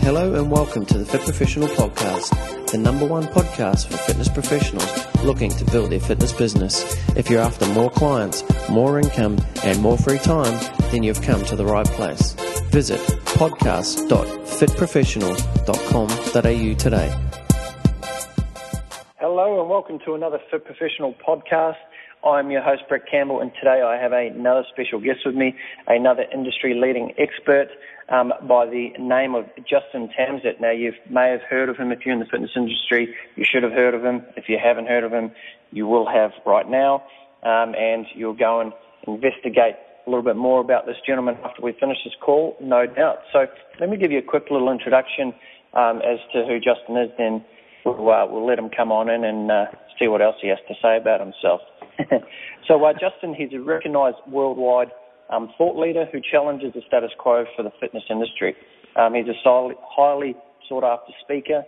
Hello and welcome to the Fit Professional Podcast, the #1 podcast for fitness professionals looking to build their fitness business. If you're after more clients, more income and more free time, then you've come to the right place. Visit podcast.fitprofessional.com.au today. Hello and welcome to another Fit Professional Podcast. I'm your host, Brett Campbell, and today I have another special guest with me, another industry-leading expert by the name of Justin Tamsett. Now, you may have heard of him if you're in the fitness industry. You should have heard of him. If you haven't heard of him, you will have right now, and you'll go and investigate a little bit more about this gentleman after we finish this call, no doubt. So let me give you a quick little introduction as to who Justin is, then we'll let him come on in and see what else he has to say about himself. So Justin, he's a recognised worldwide thought leader who challenges the status quo for the fitness industry. He's a highly sought-after speaker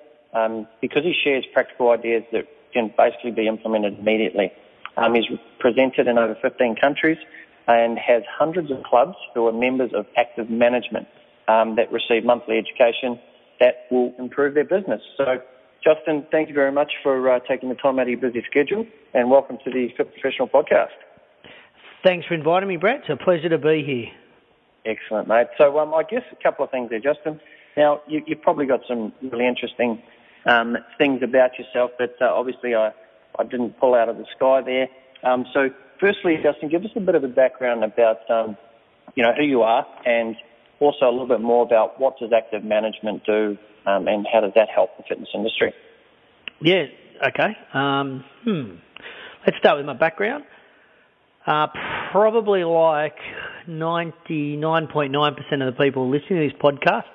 because he shares practical ideas that can basically be implemented immediately. He's presented in over 15 countries and has hundreds of clubs who are members of Active Management that receive monthly education that will improve their business. So Justin, thank you very much for taking the time out of your busy schedule, and welcome to the Fit Professional Podcast. Thanks for inviting me, Brett. It's a pleasure to be here. Excellent, mate. So I guess a couple of things there, Justin. Now, you've probably got some really interesting things about yourself that obviously I didn't pull out of the sky there. So firstly, Justin, give us a bit of a background about who you are, and also a little bit more about what does Active Management do, and how does that help the fitness industry? Yeah, okay. Let's start with my background. Probably like 99.9% of the people listening to this podcast,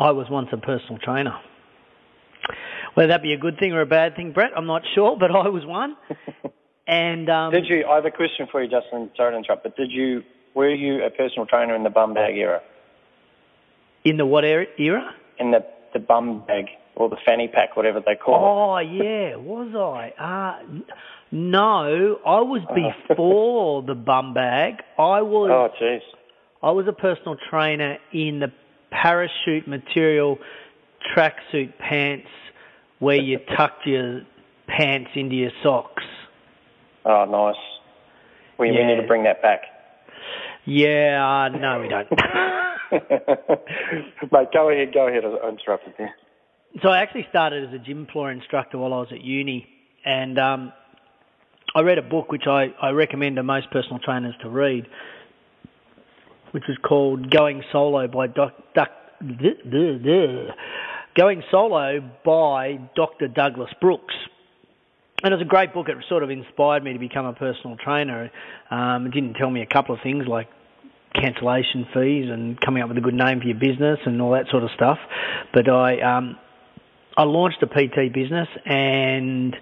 I was once a personal trainer. Whether that be a good thing or a bad thing, Brett, I'm not sure, but I was one. And I have a question for you, Justin. Sorry to interrupt, but were you a personal trainer in the bum bag era? In the what era? In the bum bag or the fanny pack, whatever they call it. Oh, yeah, was I? No, I was before the bum bag. I was a personal trainer in the parachute material tracksuit pants where you tucked your pants into your socks. Oh, nice. We need to bring that back. Yeah, no, we don't. Mate, go ahead, I interrupted there. So I actually started as a gym floor instructor while I was at uni, and I read a book which I recommend to most personal trainers to read, which was called Going Solo by Dr. Douglas Brooks. And it was a great book. It sort of inspired me to become a personal trainer. It didn't tell me a couple of things like cancellation fees and coming up with a good name for your business and all that sort of stuff. But I launched a PT business and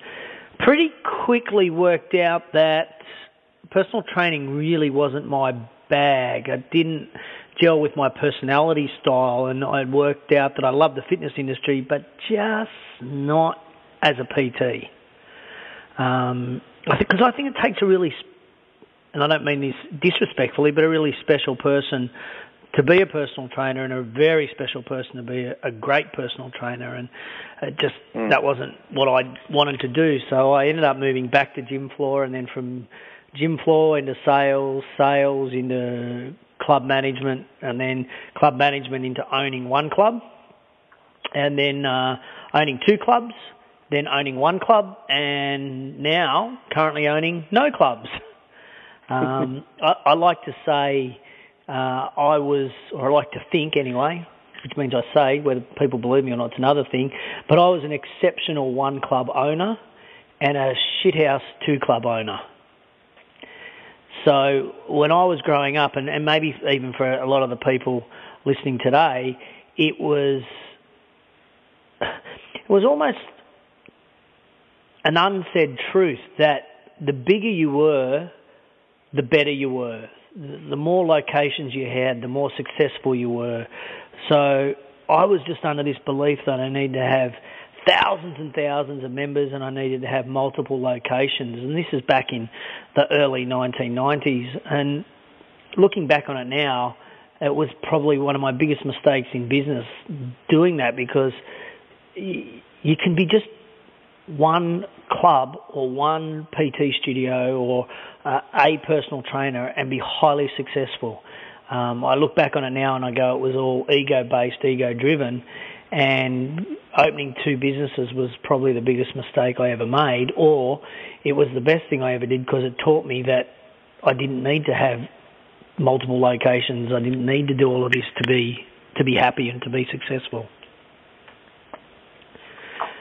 pretty quickly worked out that personal training really wasn't my bag. I didn't gel with my personality style, and I worked out that I loved the fitness industry, but just not as a PT. Because I think it takes a really, and I don't mean this disrespectfully, but a really special person to be a personal trainer, and a very special person to be a great personal trainer, and that wasn't what I wanted to do. So I ended up moving back to gym floor, and then from gym floor into sales into club management, and then club management into owning one club, and then owning two clubs, then owning one club, and now currently owning no clubs. I like to say I like to think anyway, which means I say, whether people believe me or not, it's another thing, but I was an exceptional one club owner and a shithouse two club owner. So when I was growing up, and maybe even for a lot of the people listening today, it was almost an unsaid truth that the bigger you were, the better you were. The more locations you had, the more successful you were. So I was just under this belief that I needed to have thousands and thousands of members, and I needed to have multiple locations. And this is back in the early 1990s. And looking back on it now, it was probably one of my biggest mistakes in business doing that, because you can be just one club or one PT studio or a personal trainer and be highly successful. I look back on it now and I go, it was all ego-based, ego-driven, and opening two businesses was probably the biggest mistake I ever made, or it was the best thing I ever did, because it taught me that I didn't need to have multiple locations. I didn't need to do all of this to be happy and to be successful.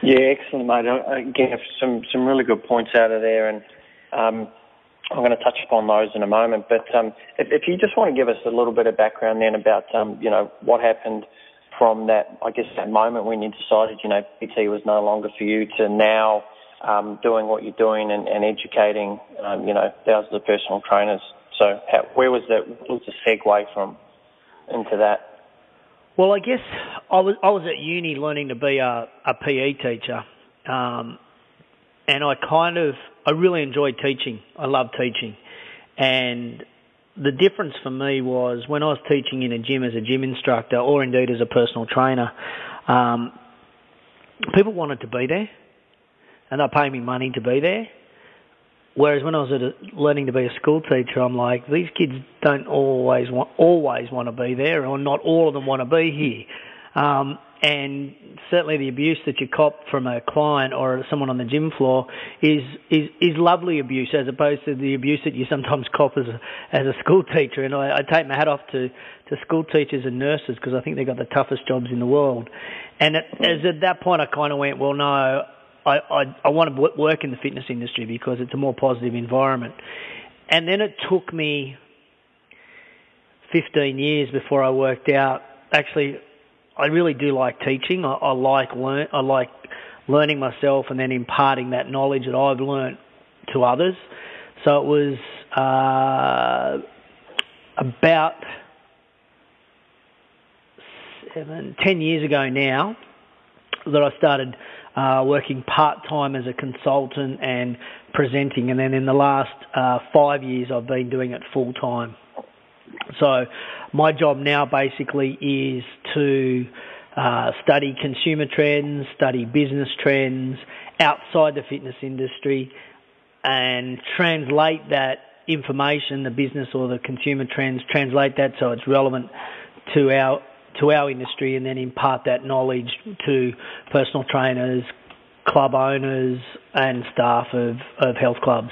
Yeah, excellent, mate. Again, some really good points out of there, and I'm going to touch upon those in a moment. But if you just want to give us a little bit of background then about what happened from that, I guess, that moment when you decided PT was no longer for you to now doing what you're doing and educating thousands of personal trainers. So where was the segue from into that? Well, I guess I was at uni learning to be a PE teacher, and I really enjoyed teaching. I loved teaching, and the difference for me was when I was teaching in a gym as a gym instructor or indeed as a personal trainer, people wanted to be there, and they paid me money to be there. Whereas when I was learning to be a school teacher, I'm like, these kids don't always want to be there, or not all of them want to be here. And certainly the abuse that you cop from a client or someone on the gym floor is lovely abuse, as opposed to the abuse that you sometimes cop as a school teacher. And I take my hat off to school teachers and nurses, because I think they've got the toughest jobs in the world. And at that point I kind of went, well, no, I want to work in the fitness industry because it's a more positive environment. And then it took me 15 years before I worked out, actually, I really do like teaching. I like learning myself and then imparting that knowledge that I've learnt to others. So it was about 10 years ago now that I started working part-time as a consultant and presenting, and then in the last 5 years I've been doing it full-time. So my job now basically is to study consumer trends, study business trends outside the fitness industry, and translate that information, the business or the consumer trends, translate that so it's relevant to our industry, and then impart that knowledge to personal trainers, club owners and staff of health clubs.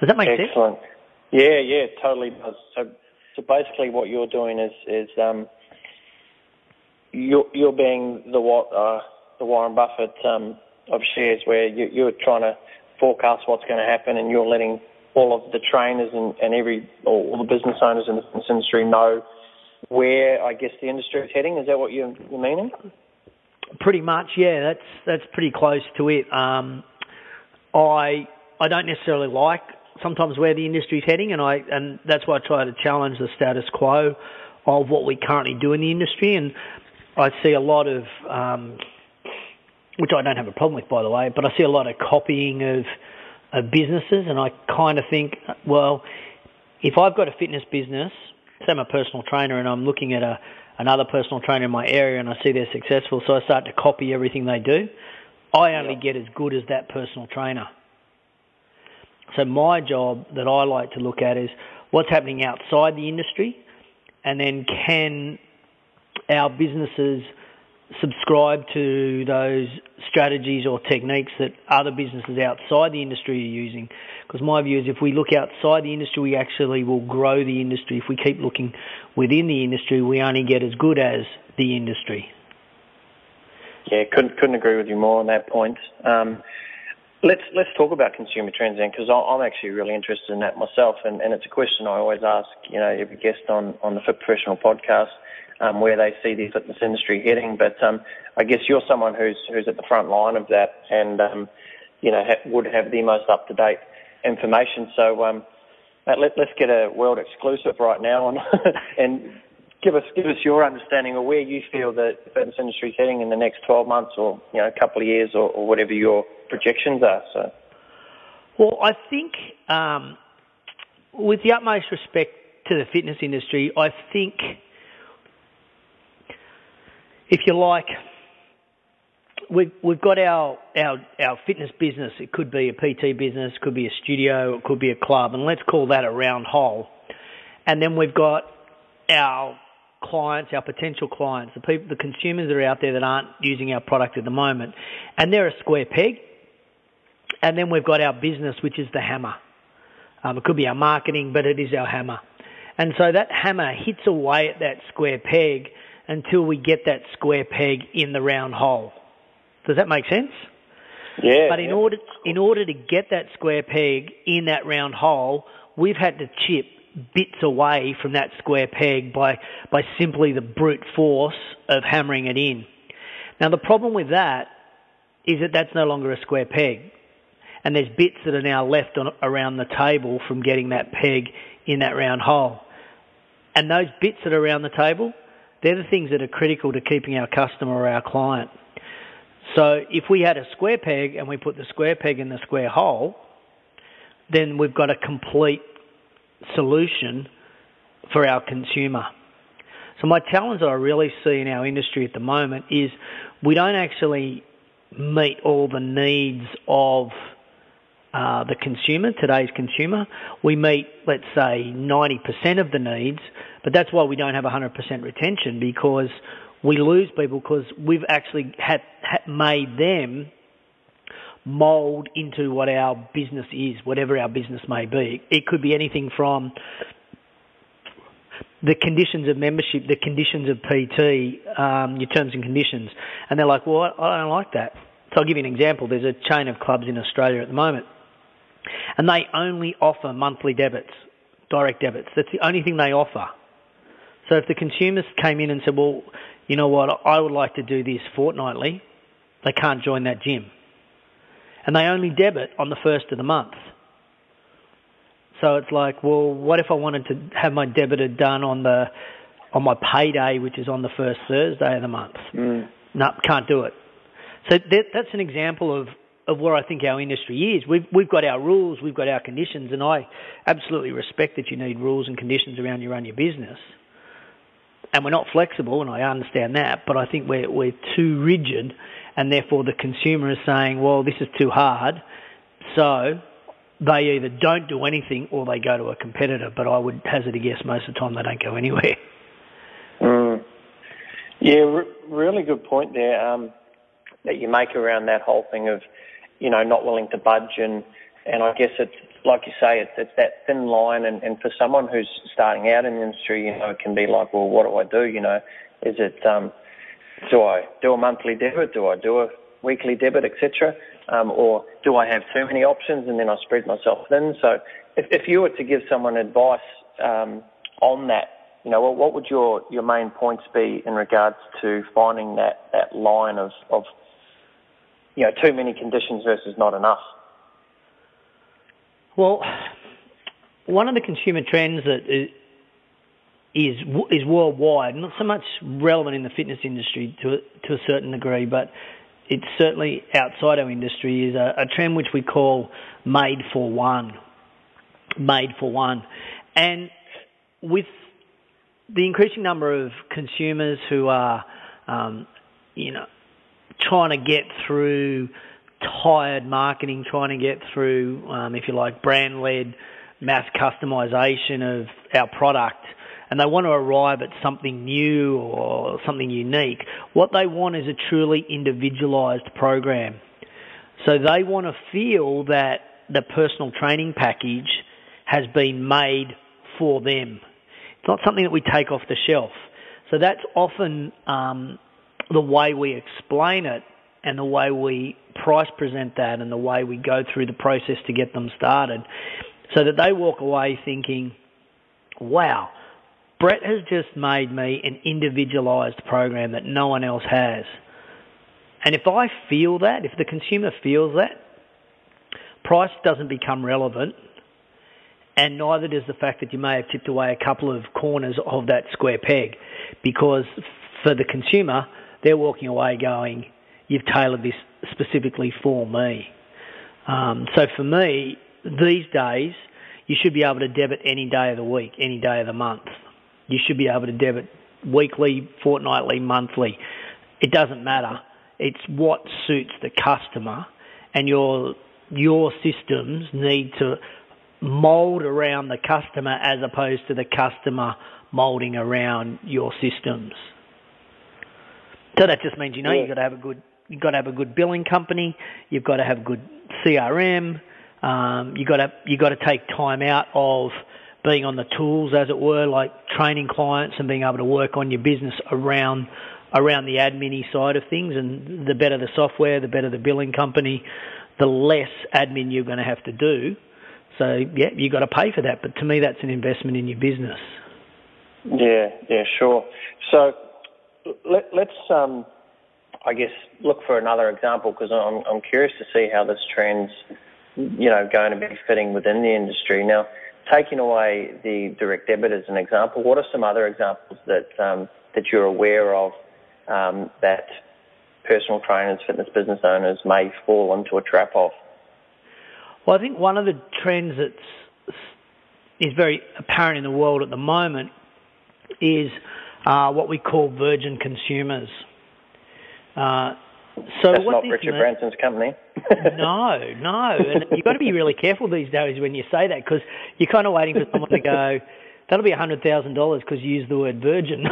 Does that make sense? Excellent. Yeah, it totally does. So basically what you're doing is you're being the Warren Buffett of shares, where you're trying to forecast what's going to happen, and you're letting all of the trainers and all the business owners in the fitness industry know where, I guess, the industry is heading. Is that what you're meaning? Pretty much, yeah. That's pretty close to it. I don't necessarily like sometimes where the industry is heading, and that's why I try to challenge the status quo of what we currently do in the industry. And I see a lot of, which I don't have a problem with, by the way, but I see a lot of copying of businesses, and I kind of think, well, if I've got a fitness business, I'm a personal trainer, and I'm looking at another personal trainer in my area, and I see they're successful, so I start to copy everything they do. I only get as good as that personal trainer. So my job that I like to look at is what's happening outside the industry, and then can our businesses subscribe to those strategies or techniques that other businesses outside the industry are using. Because my view is, if we look outside the industry, we actually will grow the industry. If we keep looking within the industry, we only get as good as the industry. Yeah, couldn't agree with you more on that point. Let's talk about consumer trends then, because I'm actually really interested in that myself, and it's a question I always ask every guest on the Fit Professional Podcast, where they see the fitness industry heading. But I guess you're someone who's at the front line of that, and would have the most up-to-date information. So let's get a world exclusive right now, and give us your understanding of where you feel the fitness industry is heading in the next 12 months, or a couple of years, or whatever your projections are. So, well, I think with the utmost respect to the fitness industry, I think, if you like, we've got our fitness business. It could be a PT business, it could be a studio, it could be a club, and let's call that a round hole. And then we've got our clients, our potential clients, the people, the consumers that are out there that aren't using our product at the moment, and they're a square peg. And then we've got our business, which is the hammer. It could be our marketing, but it is our hammer. And so that hammer hits away at that square peg until we get that square peg in the round hole. Does that make sense? Yeah. But in order to get that square peg in that round hole, we've had to chip bits away from that square peg by simply the brute force of hammering it in. Now, the problem with that is that that's no longer a square peg, and there's bits that are now left around the table from getting that peg in that round hole. And those bits that are around the table, they're the things that are critical to keeping our customer or our client. So if we had a square peg and we put the square peg in the square hole, then we've got a complete solution for our consumer. So my challenge that I really see in our industry at the moment is we don't actually meet all the needs of the consumer, today's consumer. We meet, let's say, 90% of the needs, but that's why we don't have 100% retention, because we lose people because we've actually made them mould into what our business is, whatever our business may be. It could be anything from the conditions of membership, the conditions of PT, your terms and conditions. And they're like, well, I don't like that. So I'll give you an example. There's a chain of clubs in Australia at the moment, and they only offer monthly debits, direct debits. That's the only thing they offer. So if the consumers came in and said, well, you know what, I would like to do this fortnightly, they can't join that gym. And they only debit on the first of the month. So it's like, well, what if I wanted to have my debited done on my payday, which is on the first Thursday of the month? Mm. No, can't do it. So that's an example of where I think our industry is. We've got our rules, we've got our conditions, and I absolutely respect that you need rules and conditions around you run your business. And we're not flexible, and I understand that, but I think we're too rigid, and therefore the consumer is saying, well, this is too hard. So they either don't do anything or they go to a competitor, but I would hazard a guess most of the time they don't go anywhere. Mm. Yeah, really good point there that you make around that whole thing of, you know, not willing to budge, and I guess it's, like you say, it's that thin line, and for someone who's starting out in the industry, you know, it can be like, well, what do I do? You know, is it do I do a monthly debit? Do I do a weekly debit, etc.? Or do I have too many options and then I spread myself thin? So if you were to give someone advice on that, you know, what would your main points be in regards to finding that line of, you know, too many conditions versus not enough? Well, one of the consumer trends that is worldwide, not so much relevant in the fitness industry to a certain degree, but it's certainly outside our industry, is a trend which we call made for one. Made for one. And with the increasing number of consumers who are, you know, trying to get through tired marketing, trying to get through, if you like, brand-led mass customization of our product, and they want to arrive at something new or something unique. What they want is a truly individualized program. So they want to feel that the personal training package has been made for them. It's not something that we take off the shelf. So that's often the way we explain it, and the way we price present that, and the way we go through the process to get them started, so that they walk away thinking, wow, Brett has just made me an individualized program that no one else has. And if I feel that, if the consumer feels that, price doesn't become relevant, and neither does the fact that you may have chipped away a couple of corners of that square peg, because for the consumer, they're walking away going, you've tailored this specifically for me. So for me, these days, you should be able to debit any day of the week, any day of the month. You should be able to debit weekly, fortnightly, monthly. It doesn't matter. It's what suits the customer, and your systems need to mould around the customer as opposed to the customer moulding around your systems. So that just means, you know, you've got to have a good, you've got to have a good billing company, you've got to have a good CRM, you've got to take time out of being on the tools, as it were, like training clients and being able to work on your business around the admin-y side of things. And the better the software, the better the billing company, the less admin you're going to have to do. So, yeah, you've got to pay for that. But to me, that's an investment in your business. Yeah, sure. So let's I guess, look for another example, because I'm curious to see how this trend's, you know, going to be fitting within the industry. Now, taking away the direct debit as an example, what are some other examples that you're aware of that personal trainers, fitness business owners may fall into a trap of? Well, I think one of the trends that is very apparent in the world at the moment is what we call virgin consumers. So that's not Richard Branson's company. No. And you've got to be really careful these days when you say that, because you're kind of waiting for someone to go, that'll be $100,000 because you used the word virgin.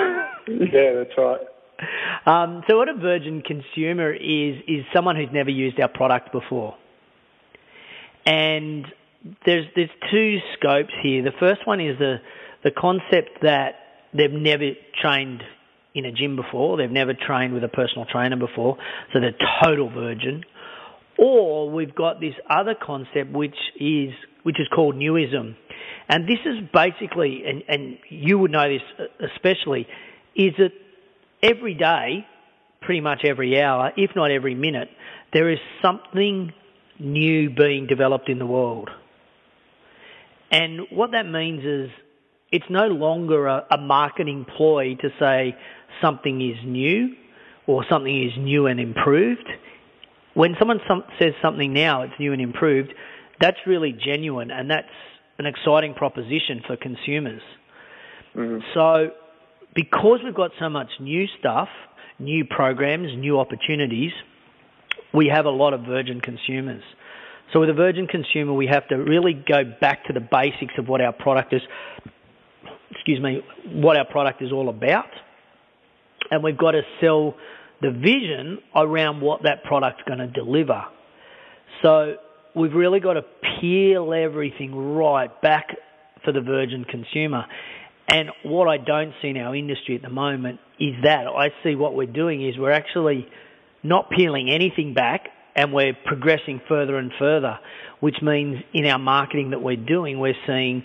Yeah, that's right. So what a virgin consumer is someone who's never used our product before. And there's two scopes here. The first one is the concept that they've never trained in a gym before, they've never trained with a personal trainer before, so they're total virgin. Or we've got this other concept which is called newism. And this is basically, and you would know this especially, is that every day, pretty much every hour, if not every minute, there is something new being developed in the world. And what that means is it's no longer a marketing ploy to say something is new or something is new and improved. When someone says something now, it's new and improved, that's really genuine, and that's an exciting proposition for consumers. Mm-hmm. So because we've got so much new stuff, new programs, new opportunities, we have a lot of virgin consumers. So with a virgin consumer, we have to really go back to the basics of what our product is. Excuse me, what our product is all about, and we've got to sell the vision around what that product's going to deliver. So we've really got to peel everything right back for the virgin consumer. And what I don't see in our industry at the moment is that. I see what we're doing is we're actually not peeling anything back, and we're progressing further and further, which means in our marketing that we're doing, we're seeing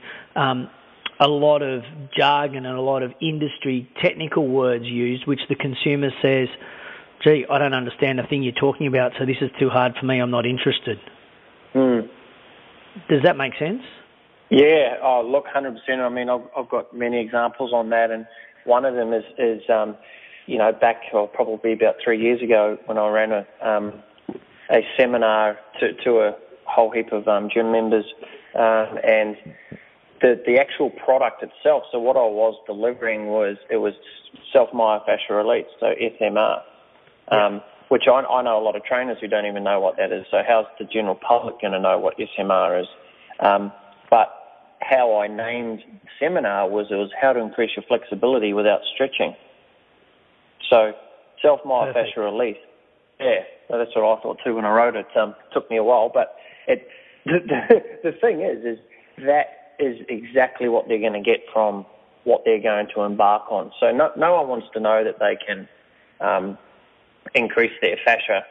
a lot of jargon and a lot of industry technical words used, which the consumer says, gee, I don't understand the thing you're talking about, so this is too hard for me, I'm not interested. Mm. Does that make sense? Yeah, oh, look, 100%. I mean, I've got many examples on that, and one of them is you know, back probably about 3 years ago when I ran a seminar to a whole heap of gym members, and the actual product itself, so what I was delivering was self-myofascial release, so SMR, which I know a lot of trainers who don't even know what that is, so how's the general public going to know what SMR is? But how I named the seminar was how to increase your flexibility without stretching. So self-myofascial release, yeah, well, that's what I thought too when I wrote it. Took me a while, but the thing is that is exactly what they're going to get from what they're going to embark on. So no one wants to know that they can increase their fascia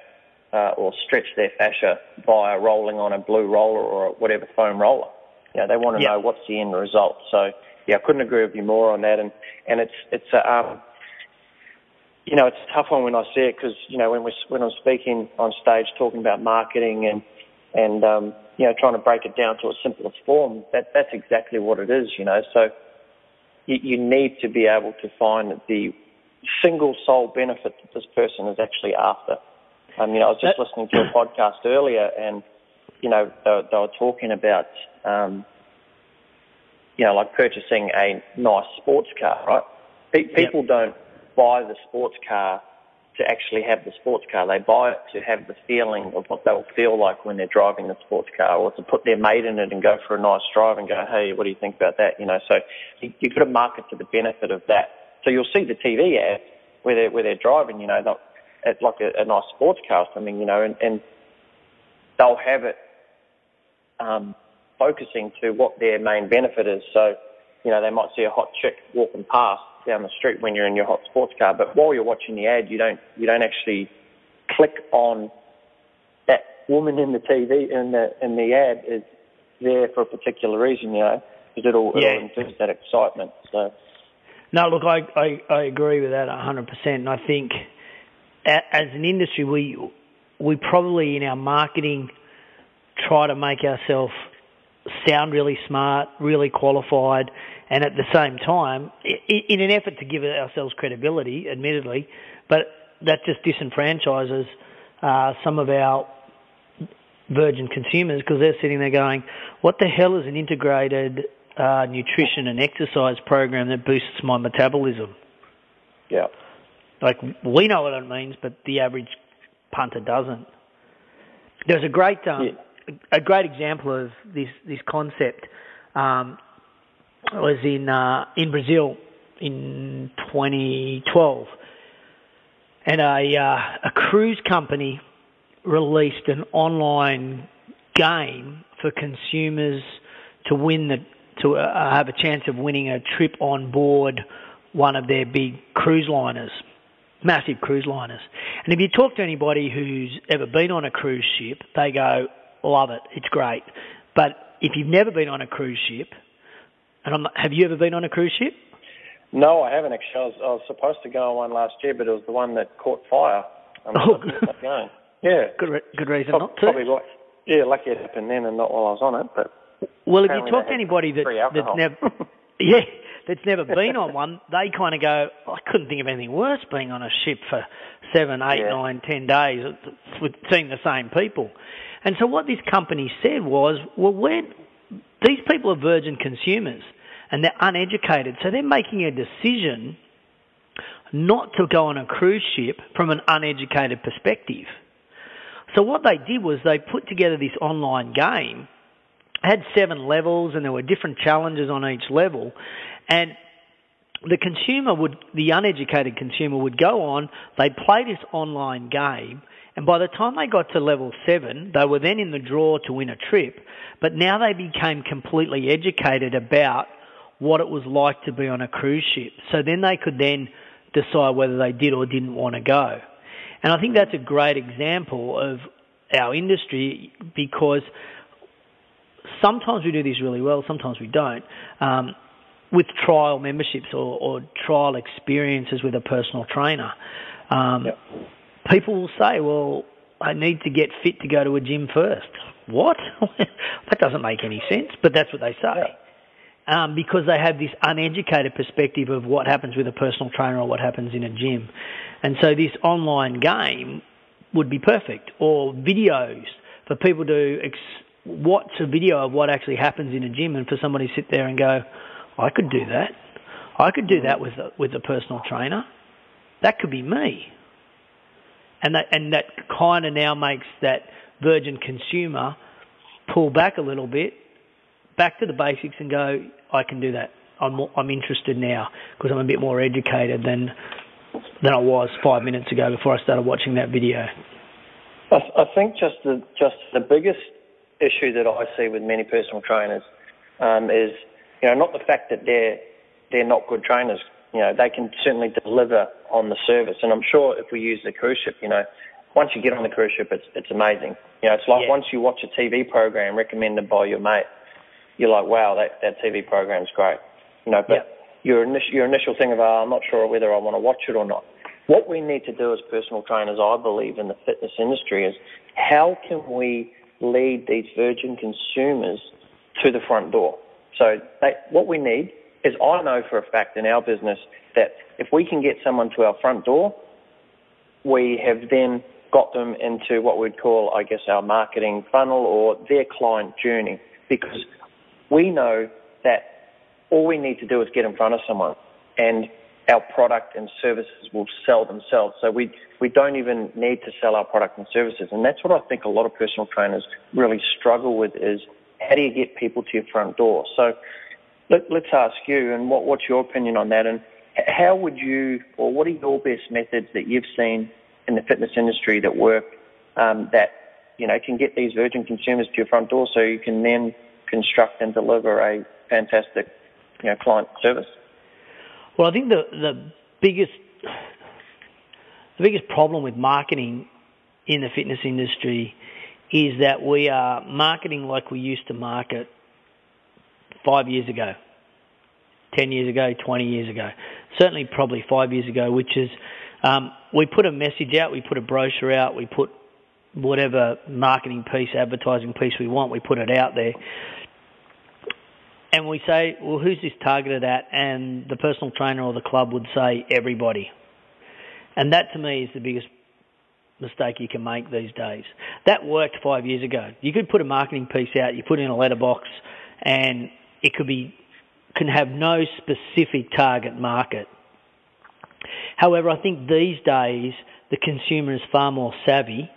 or stretch their fascia by rolling on a blue roller or whatever foam roller. You know, they want to know what's the end result. So yeah, I couldn't agree with you more on that. And it's you know, it's a tough one when I see it, because you know when I'm speaking on stage talking about marketing and you know, trying to break it down to its simplest form, that's exactly what it is, you know. So you need to be able to find the single sole benefit that this person is actually after. You know, I was just listening to a podcast earlier, and, you know, they were talking about you know, like purchasing a nice sports car, right? People yep. don't buy the sports car to actually have the sports car. They buy it to have the feeling of what they'll feel like when they're driving the sports car, or to put their mate in it and go for a nice drive and go, hey, what do you think about that? You know, so you've got to market to the benefit of that. So you'll see the TV ads where they're driving, you know, it's like a nice sports car or something, you know, and they'll have it focusing to what their main benefit is. So, you know, they might see a hot chick walking past down the street when you're in your hot sports car, but while you're watching the ad, you don't actually click on that woman in the TV in the ad is there for a particular reason, you know, because it'll increase that excitement. So, no, look, I agree with that 100%. And I think as an industry, we probably in our marketing try to make ourselves sound really smart, really qualified, and at the same time, in an effort to give ourselves credibility, admittedly, but that just disenfranchises some of our virgin consumers, because they're sitting there going, what the hell is an integrated nutrition and exercise program that boosts my metabolism? Yeah. Like, we know what it means, but the average punter doesn't. There's a great example of this concept was in Brazil in 2012, and a cruise company released an online game for consumers to have a chance of winning a trip on board one of their big cruise liners, massive cruise liners. And if you talk to anybody who's ever been on a cruise ship, they go, love it, it's great. But if you've never been on a cruise ship, have you ever been on a cruise ship? No, I haven't actually. I was supposed to go on one last year, but it was the one that caught fire. Not going. Yeah. Good reason not to. Probably right. Yeah, lucky it happened then and not while I was on it. But well, if you talk to anybody that's never been on one, they kind of go, I couldn't think of anything worse being on a ship for 7, 8, 9, 10 days with seeing the same people. And so what this company said was, these people are virgin consumers and they're uneducated, so they're making a decision not to go on a cruise ship from an uneducated perspective. So what they did was they put together this online game. It had 7 levels and there were different challenges on each level, and the uneducated consumer would go on, they'd play this online game, and by the time they got to level 7, they were then in the draw to win a trip, but now they became completely educated about what it was like to be on a cruise ship. So then they could then decide whether they did or didn't want to go. And I think that's a great example of our industry, because sometimes we do this really well, sometimes we don't, with trial memberships or trial experiences with a personal trainer. Yep. People will say, well, I need to get fit to go to a gym first. What? That doesn't make any sense, but that's what they say. Yeah. Because they have this uneducated perspective of what happens with a personal trainer or what happens in a gym. And so this online game would be perfect, or videos for people to watch a video of what actually happens in a gym, and for somebody to sit there and go, I could do that. I could do that with a personal trainer. That could be me. And that kind of now makes that virgin consumer pull back a little bit, back to the basics and go, I can do that. I'm interested now because I'm a bit more educated than I was 5 minutes ago before I started watching that video. I think just the biggest issue that I see with many personal trainers is, you know, not the fact that they're not good trainers. You know, they can certainly deliver on the service. And I'm sure if we use the cruise ship, you know, once you get on the cruise ship, it's amazing. You know, it's like once you watch a TV program recommended by your mate, you're like, wow, that TV program's great. You know, but your initial thing of, I'm not sure whether I want to watch it or not. What we need to do as personal trainers, I believe, in the fitness industry is how can we lead these virgin consumers to the front door? So what we need is, I know for a fact in our business that if we can get someone to our front door, we have then got them into what we'd call, I guess, our marketing funnel or their client journey, because we know that all we need to do is get in front of someone and our product and services will sell themselves. So we don't even need to sell our product and services. And that's what I think a lot of personal trainers really struggle with is how do you get people to your front door? So let's ask you, and what's your opinion on that? And how would you, or what are your best methods that you've seen in the fitness industry that work that, you know, can get these virgin consumers to your front door so you can then construct and deliver a fantastic, you know, client service? Well, I think the biggest problem with marketing in the fitness industry is that we are marketing like we used to market 5 years ago, 10 years ago, 20 years ago, certainly probably 5 years ago, which is we put a message out, we put a brochure out, we put whatever marketing piece, advertising piece we want, we put it out there. And we say, well, who's this targeted at? And the personal trainer or the club would say, everybody. And that, to me, is the biggest mistake you can make these days. That worked 5 years ago. You could put a marketing piece out, you put in a letterbox, and it can have no specific target market. However, I think these days the consumer is far more savvy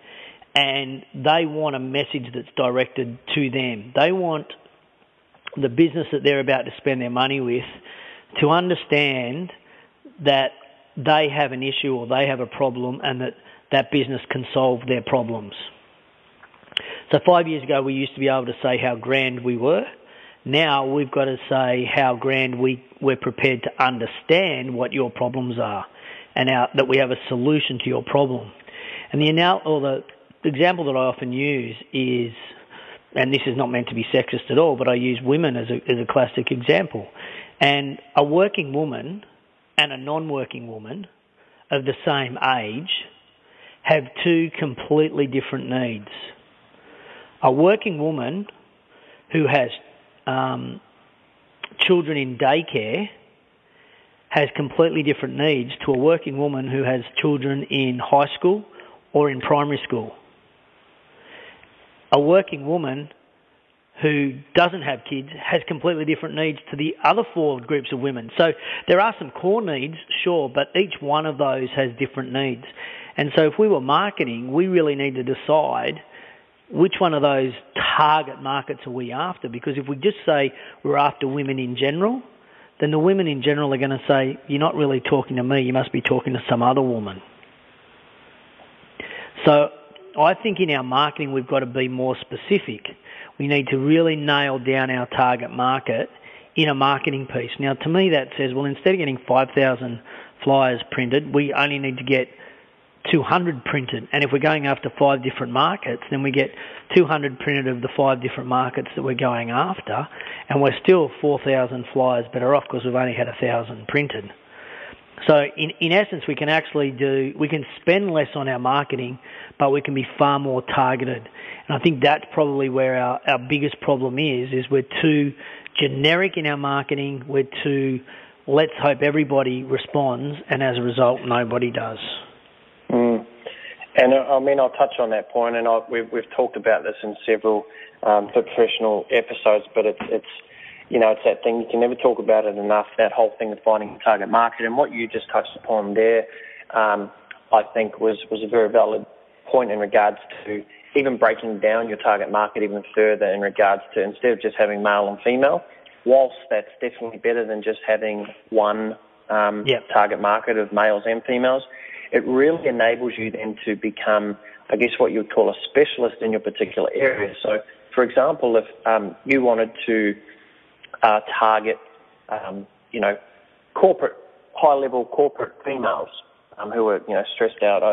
and they want a message that's directed to them. They want the business that they're about to spend their money with to understand that they have an issue or they have a problem and that that business can solve their problems. So 5 years ago we used to be able to say how grand we were. Now we've got to say how grand we're prepared to understand what your problems are and that we have a solution to your problem. And the example that I often use is, and this is not meant to be sexist at all, but I use women as a classic example. And a working woman and a non-working woman of the same age have two completely different needs. A working woman who has children in daycare has completely different needs to a working woman who has children in high school or in primary school. A working woman who doesn't have kids has completely different needs to the other four groups of women. So there are some core needs, sure, but each one of those has different needs. And so if we were marketing, we really need to decide which one of those target markets are we after, because if we just say we're after women in general, then the women in general are going to say, you're not really talking to me, you must be talking to some other woman. So I think in our marketing we've got to be more specific. We need to really nail down our target market in a marketing piece. Now, to me that says, well, instead of getting 5,000 flyers printed, we only need to get 200 printed. And if we're going after five different markets, then we get 200 printed of the five different markets that we're going after, and we're still 4,000 flyers better off because we've only had 1,000 printed. So in essence, we can spend less on our marketing, but we can be far more targeted. And I think that's probably where our biggest problem is we're too generic in our marketing, we're too, let's hope everybody responds, and as a result, nobody does. Mm. And I mean, I'll touch on that point, and we've talked about this in several professional episodes, but it's you know, it's that thing, you can never talk about it enough, that whole thing of finding a target market. And what you just touched upon there, I think was a very valid point in regards to even breaking down your target market even further in regards to, instead of just having male and female, whilst that's definitely better than just having one target market of males and females, it really enables you then to become, I guess, what you would call a specialist in your particular area. So, for example, if you wanted to target, you know, corporate, high-level corporate females who are, you know, stressed out,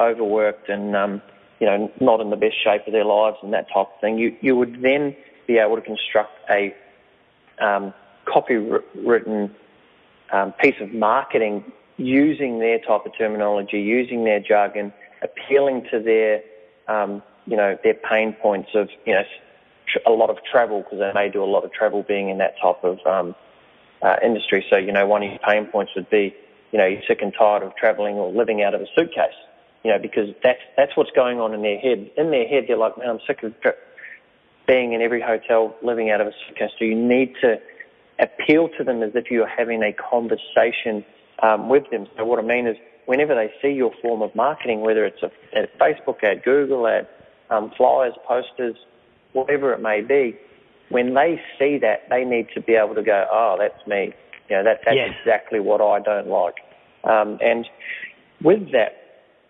overworked and, you know, not in the best shape of their lives and that type of thing, you would then be able to construct a copywritten piece of marketing using their type of terminology, using their jargon, appealing to their, you know, their pain points of, you know, a lot of travel, because they may do a lot of travel being in that type of industry. So, you know, one of your pain points would be, you know, you're sick and tired of traveling or living out of a suitcase, you know, because that's what's going on in their head. In their head, they're like, man, I'm sick of being in every hotel, living out of a suitcase. So you need to appeal to them as if you're having a conversation with them. So what I mean is, whenever they see your form of marketing, whether it's a Facebook ad, Google ad, flyers, posters, whatever it may be, when they see that, they need to be able to go, oh, that's me. You know, that's yes. exactly what I don't like. And with that,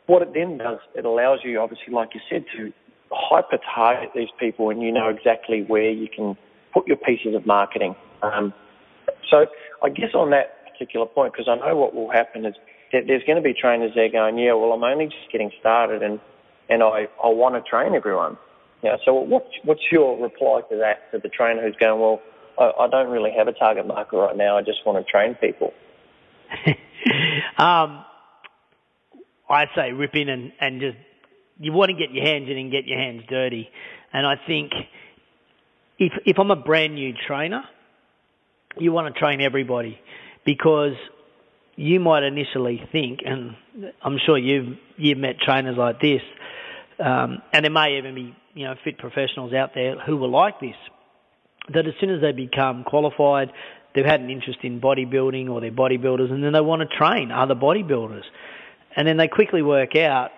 what it then does, it allows you, obviously, like you said, to hyper-target these people, and you know exactly where you can put your pieces of marketing. So I guess on that particular point, because I know what will happen is that there's going to be trainers there going, yeah, well, I'm only just getting started and I want to train everyone. You know, so what's your reply to that, to the trainer who's going, well, I don't really have a target market right now. I just want to train people. I'd say rip in and just, you want to get your hands in and get your hands dirty. And I think if I'm a brand new trainer, you want to train everybody, because you might initially think, and I'm sure you've met trainers like this, and there may even be, you know, fit professionals out there who were like this, that as soon as they become qualified, they've had an interest in bodybuilding, or they're bodybuilders, and then they want to train other bodybuilders. And then they quickly work out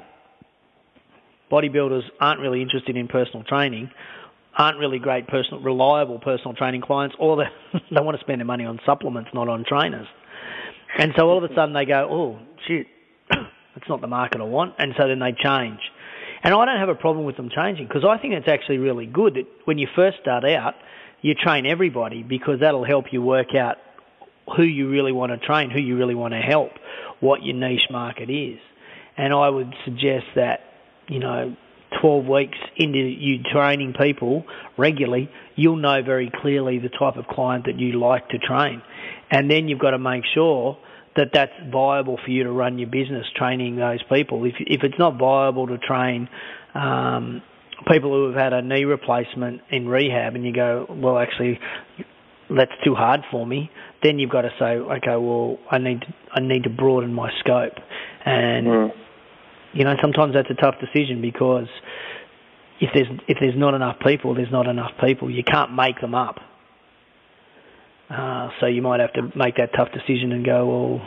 bodybuilders aren't really interested in personal training, aren't really great reliable personal training clients, or they want to spend their money on supplements, not on trainers. And so all of a sudden they go, oh, shoot, that's not the market I want. And so then they change. And I don't have a problem with them changing, because I think it's actually really good that when you first start out, you train everybody, because that'll help you work out who you really want to train, who you really want to help, what your niche market is. And I would suggest that, you know, 12 weeks into you training people regularly, you'll know very clearly the type of client that you like to train. And then you've got to make sure that that's viable for you to run your business training those people. If it's not viable to train people who have had a knee replacement in rehab, and you go, well, actually, that's too hard for me, then you've got to say, okay, well, I need to broaden my scope. And you know, sometimes that's a tough decision, because if there's not enough people, there's not enough people. You can't make them up. So you might have to make that tough decision and go,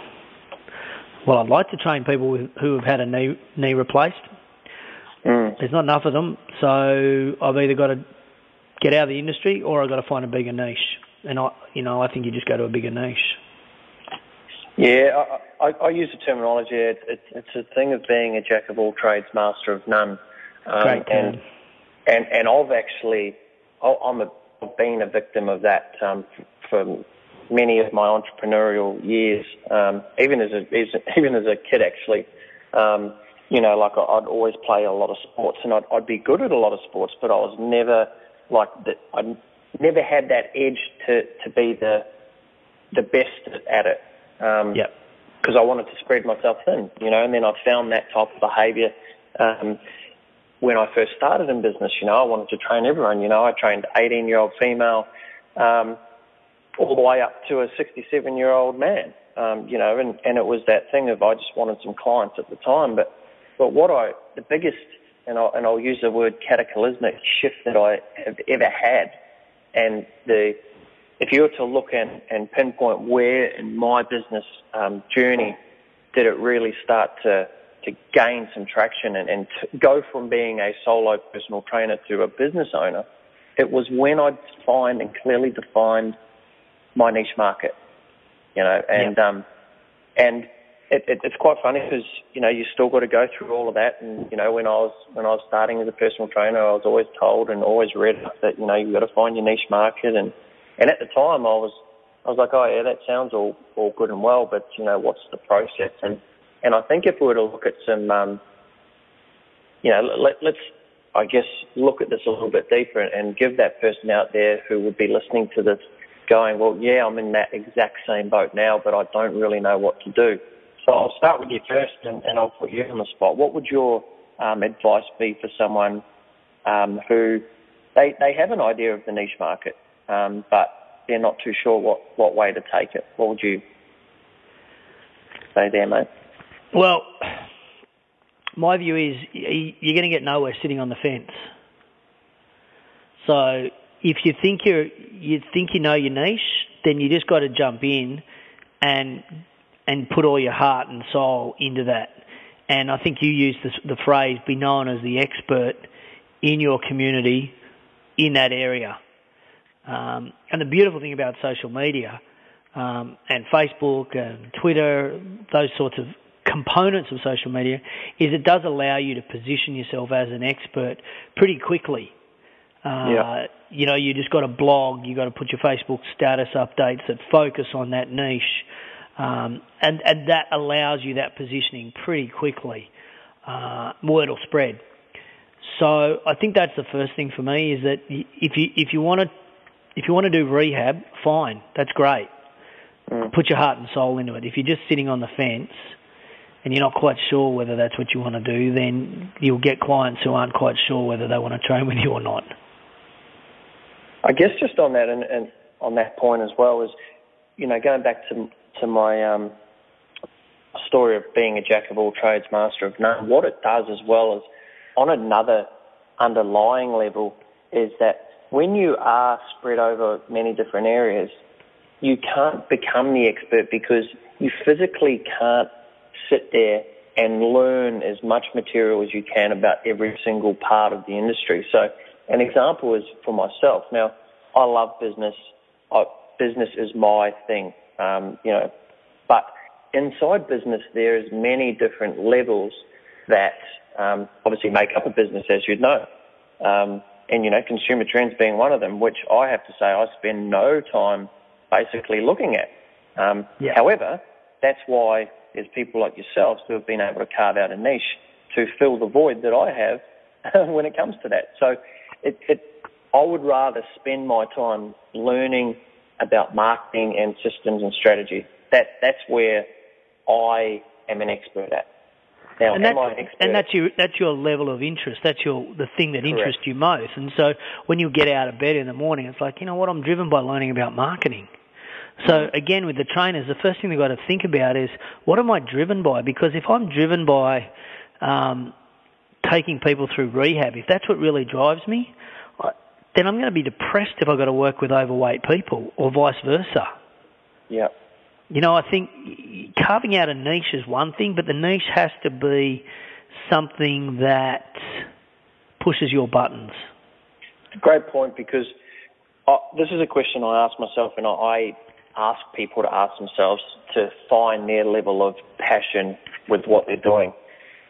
well, I'd like to train people who have had a knee replaced. There's not enough of them, so I've either got to get out of the industry, or I've got to find a bigger niche. And I think you just go to a bigger niche. Yeah, I use the terminology. It's a thing of being a jack of all trades, master of none. Great. And I've been a victim of that for many of my entrepreneurial years. Even as a kid, actually. You know, like I'd always play a lot of sports, and I'd be good at a lot of sports, but I was never like that. I never had that edge to be the best at it. Because I wanted to spread myself thin, you know. And then I found that type of behaviour when I first started in business. You know, I wanted to train everyone. You know, I trained 18-year-old female all the way up to a 67-year-old man. You know, and it was that thing of I just wanted some clients at the time, but. But the biggest, and I'll use the word cataclysmic shift that I have ever had, and if you were to look and pinpoint where in my business journey did it really start to gain some traction and to go from being a solo personal trainer to a business owner, it was when I defined and clearly defined my niche market, you know, and. It's quite funny because, you know, you still got to go through all of that. And, you know, when I was starting as a personal trainer, I was always told and always read that, you know, you've got to find your niche market. And at the time I was like, oh yeah, that sounds all good and well, but, you know, what's the process? And I think if we were to look at some, you know, let's, I guess, look at this a little bit deeper and give that person out there who would be listening to this going, well, yeah, I'm in that exact same boat now, but I don't really know what to do. So I'll start with you first, and I'll put you on the spot. What would your advice be for someone who they have an idea of the niche market, but they're not too sure what way to take it? What would you say there, mate? Well, my view is you're going to get nowhere sitting on the fence. So if you think you know your niche, then you just got to jump in and put all your heart and soul into that. And I think you used the phrase, be known as the expert in your community in that area. And the beautiful thing about social media and Facebook and Twitter, those sorts of components of social media, is it does allow you to position yourself as an expert pretty quickly. Yeah. You know, you just got to blog, you got to put your Facebook status updates that focus on that niche. And that allows you that positioning pretty quickly. Word will spread. So I think that's the first thing for me, is that if you want to do rehab, fine, that's great. Put your heart and soul into it. If you're just sitting on the fence and you're not quite sure whether that's what you want to do, then you'll get clients who aren't quite sure whether they want to train with you or not. I guess just on that and on that point as well is, you know, going back to my story of being a jack of all trades, master of none, what it does as well is on another underlying level is that when you are spread over many different areas, you can't become the expert because you physically can't sit there and learn as much material as you can about every single part of the industry. So an example is for myself. Now, I love business. Business is my thing. But inside business, there is many different levels that obviously make up a business, as you'd know. And, you know, consumer trends being one of them, which I have to say I spend no time basically looking at. However, that's why there's people like yourselves who have been able to carve out a niche to fill the void that I have when it comes to that. So I would rather spend my time learning about marketing and systems and strategy. That's where I am an expert at. Now, and that's your level of interest. That's the thing that interests you most. And so when you get out of bed in the morning, it's like, you know what, I'm driven by learning about marketing. So again, with the trainers, the first thing they've got to think about is, what am I driven by? Because if I'm driven by taking people through rehab, if that's what really drives me, then I'm going to be depressed if I've got to work with overweight people, or vice versa. Yeah. You know, I think carving out a niche is one thing, but the niche has to be something that pushes your buttons. Great point, because this is a question I ask myself, and I ask people to ask themselves to find their level of passion with what they're doing.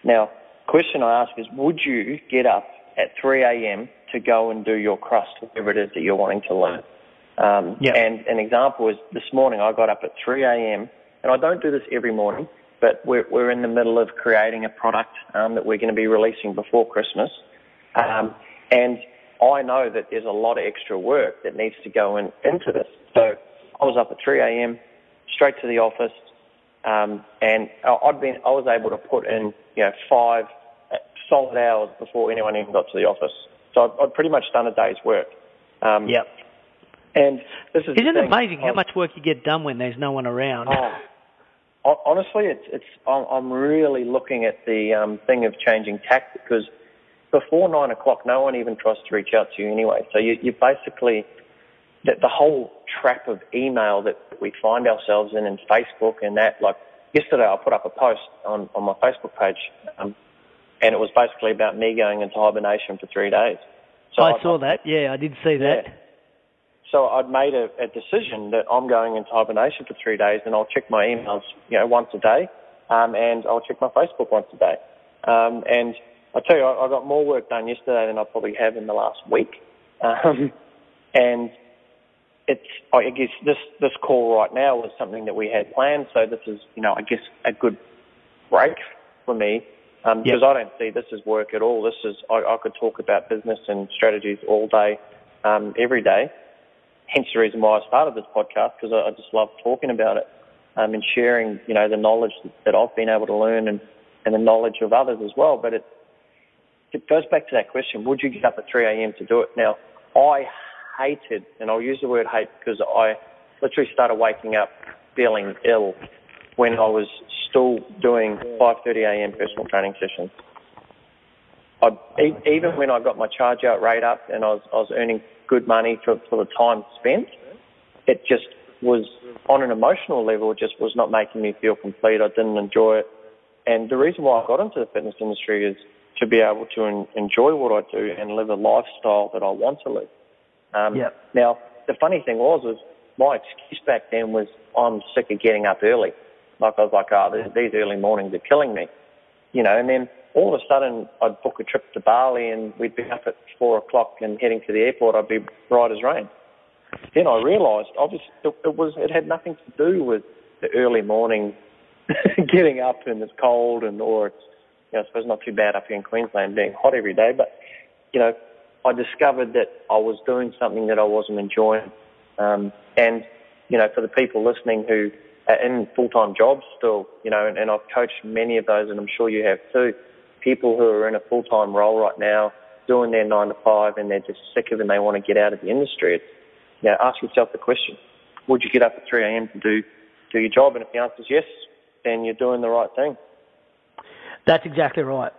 Now, question I ask is, would you get up at 3 a.m. to go and do your crust, whatever it is that you're wanting to learn? And an example is, this morning I got up at 3 a.m. and I don't do this every morning, but we're in the middle of creating a product that we're going to be releasing before Christmas. And I know that there's a lot of extra work that needs to go into this. So I was up at 3 a.m., straight to the office, and I was able to put in, you know, 5 solid hours before anyone even got to the office. So I'd pretty much done a day's work. And this is Isn't it amazing how much work you get done when there's no one around? Oh, honestly, it's. I'm really looking at the thing of changing tack, because before 9 o'clock, no one even tries to reach out to you anyway. So you basically, the whole trap of email that we find ourselves in, and Facebook and that. Like yesterday, I put up a post on my Facebook page, and it was basically about me going into hibernation for 3 days. So I saw that. Yeah, I did see that. Yeah. So I'd made a decision that I'm going into hibernation for 3 days, and I'll check my emails, you know, once a day, and I'll check my Facebook once a day. And I tell you, I got more work done yesterday than I probably have in the last week. And it's, I guess this call right now was something that we had planned. So this is, you know, I guess a good break for me, because I don't see this as work at all. This is, I could talk about business and strategies all day, every day. Hence the reason why I started this podcast, because I just love talking about it, and sharing, you know, the knowledge that I've been able to learn and the knowledge of others as well. But it goes back to that question, would you get up at 3 a.m. to do it? Now, I hated, and I'll use the word hate because I literally started waking up feeling ill when I was still doing 5:30 a.m. personal training sessions. Even when I got my charge out rate up and I was earning good money for the time spent. It just was, on an emotional level, it just was not making me feel complete. I didn't enjoy it. And the reason why I got into the fitness industry is to be able to enjoy what I do and live a lifestyle that I want to live. Now, the funny thing was my excuse back then was, I'm sick of getting up early. Like, I was like, these early mornings are killing me. You know, and then all of a sudden I'd book a trip to Bali and we'd be up at 4 o'clock and heading to the airport, I'd be bright as rain. Then I realised, obviously, it had nothing to do with the early morning getting up and it's cold or it's, you know, I suppose not too bad up here in Queensland being hot every day, but, you know, I discovered that I was doing something that I wasn't enjoying. And, you know, for the people listening who are in full-time jobs still, you know, and I've coached many of those, and I'm sure you have too, people who are in a full-time role right now doing their 9 to 5 and they're just sick of it and they want to get out of the industry. It's, you know, ask yourself the question, would you get up at 3 a.m. to do your job? And if the answer is yes, then you're doing the right thing. That's exactly right.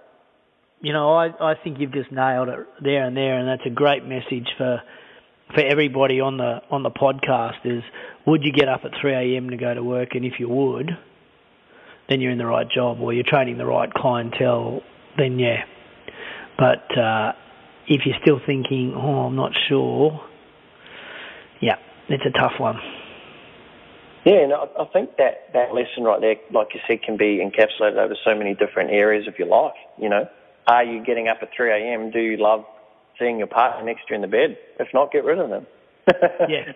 You know, I think you've just nailed it there, and that's a great message for everybody on the podcast is, would you get up at 3 a.m. to go to work? And if you would, then you're in the right job or you're training the right clientele, then yeah. But if you're still thinking, I'm not sure, yeah, it's a tough one. Yeah, and I think that lesson right there, like you said, can be encapsulated over so many different areas of your life, you know. Are you getting up at 3 a.m.? Do you love seeing your partner next to you in the bed? If not, get rid of them. Yeah.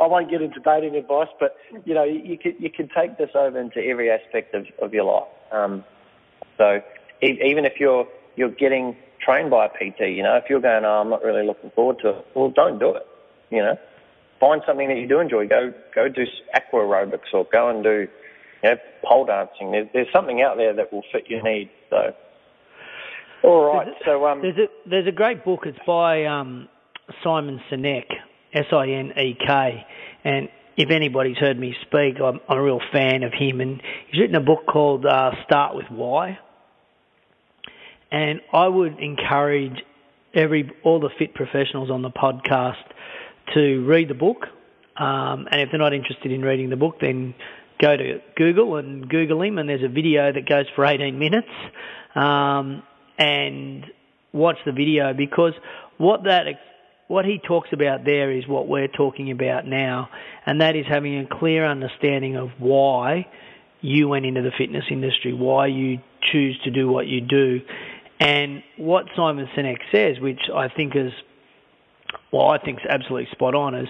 I won't get into dating advice, but, you know, you can take this over into every aspect of your life. So even if you're getting trained by a PT, you know, if you're going, I'm not really looking forward to it, well, don't do it, you know. Find something that you do enjoy. Go do aqua aerobics or go and do, you know, pole dancing. There's something out there that will fit your need. So, all right. There's a great book. It's by Simon Sinek, Sinek, and if anybody's heard me speak, I'm a real fan of him. And he's written a book called Start With Why. And I would encourage all the fit professionals on the podcast to read the book, and if they're not interested in reading the book, then go to Google and Google him, and there's a video that goes for 18 minutes, and watch the video, because what he talks about there is what we're talking about now, and that is having a clear understanding of why you went into the fitness industry, why you choose to do what you do. And what Simon Sinek says, which I think is absolutely spot on, is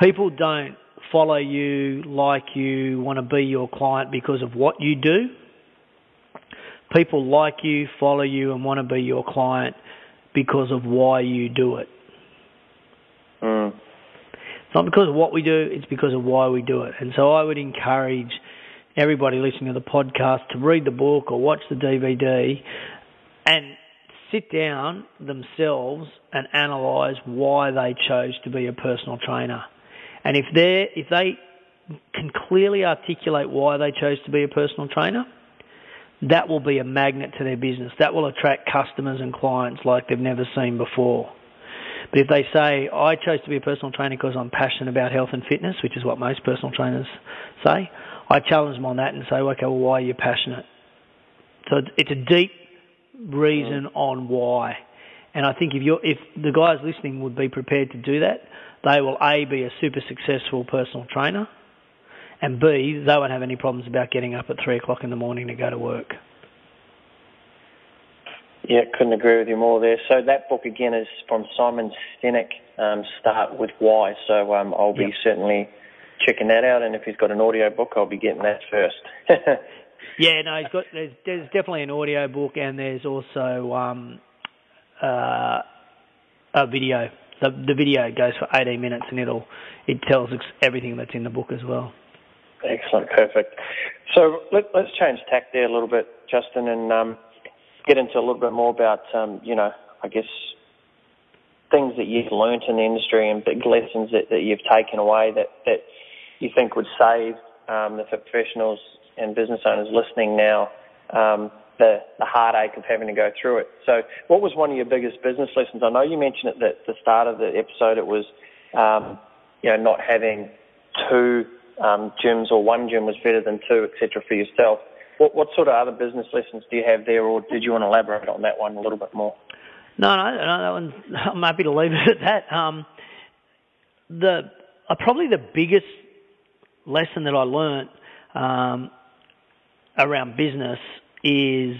people don't follow you, like you, want to be your client because of what you do. People like you, follow you, and want to be your client because of why you do it. It's not because of what we do, it's because of why we do it. And so I would encourage everybody listening to the podcast to read the book or watch the DVD and sit down themselves and analyse why they chose to be a personal trainer. And if they can clearly articulate why they chose to be a personal trainer, that will be a magnet to their business. That will attract customers and clients like they've never seen before. But if they say, I chose to be a personal trainer because I'm passionate about health and fitness, which is what most personal trainers say, I challenge them on that and say, okay, well, why are you passionate? So it's a deep reason on why, and I think if the guys listening would be prepared to do that, they will A, be a super successful personal trainer, and B, they won't have any problems about getting up at 3 o'clock in the morning to go to work. Yeah, couldn't agree with you more there. So that book again is from Simon Sinek, Start With Why. So I'll be certainly checking that out, and if he's got an audio book, I'll be getting that first. Yeah, no, there's definitely an audio book, and there's also a video. The video goes for 18 minutes, and it tells everything that's in the book as well. Excellent, perfect. So let's change tack there a little bit, Justin, and get into a little bit more about, you know, I guess things that you've learnt in the industry and big lessons that you've taken away that you think would save the professionals and business owners listening now the heartache of having to go through it. So what was one of your biggest business lessons? I know you mentioned it at the start of the episode. It was, not having two gyms, or one gym was better than two, et cetera, for yourself. What sort of other business lessons do you have there, or did you want to elaborate on that one a little bit more? No, that one, I'm happy to leave it at that. Probably the biggest lesson that I learned around business is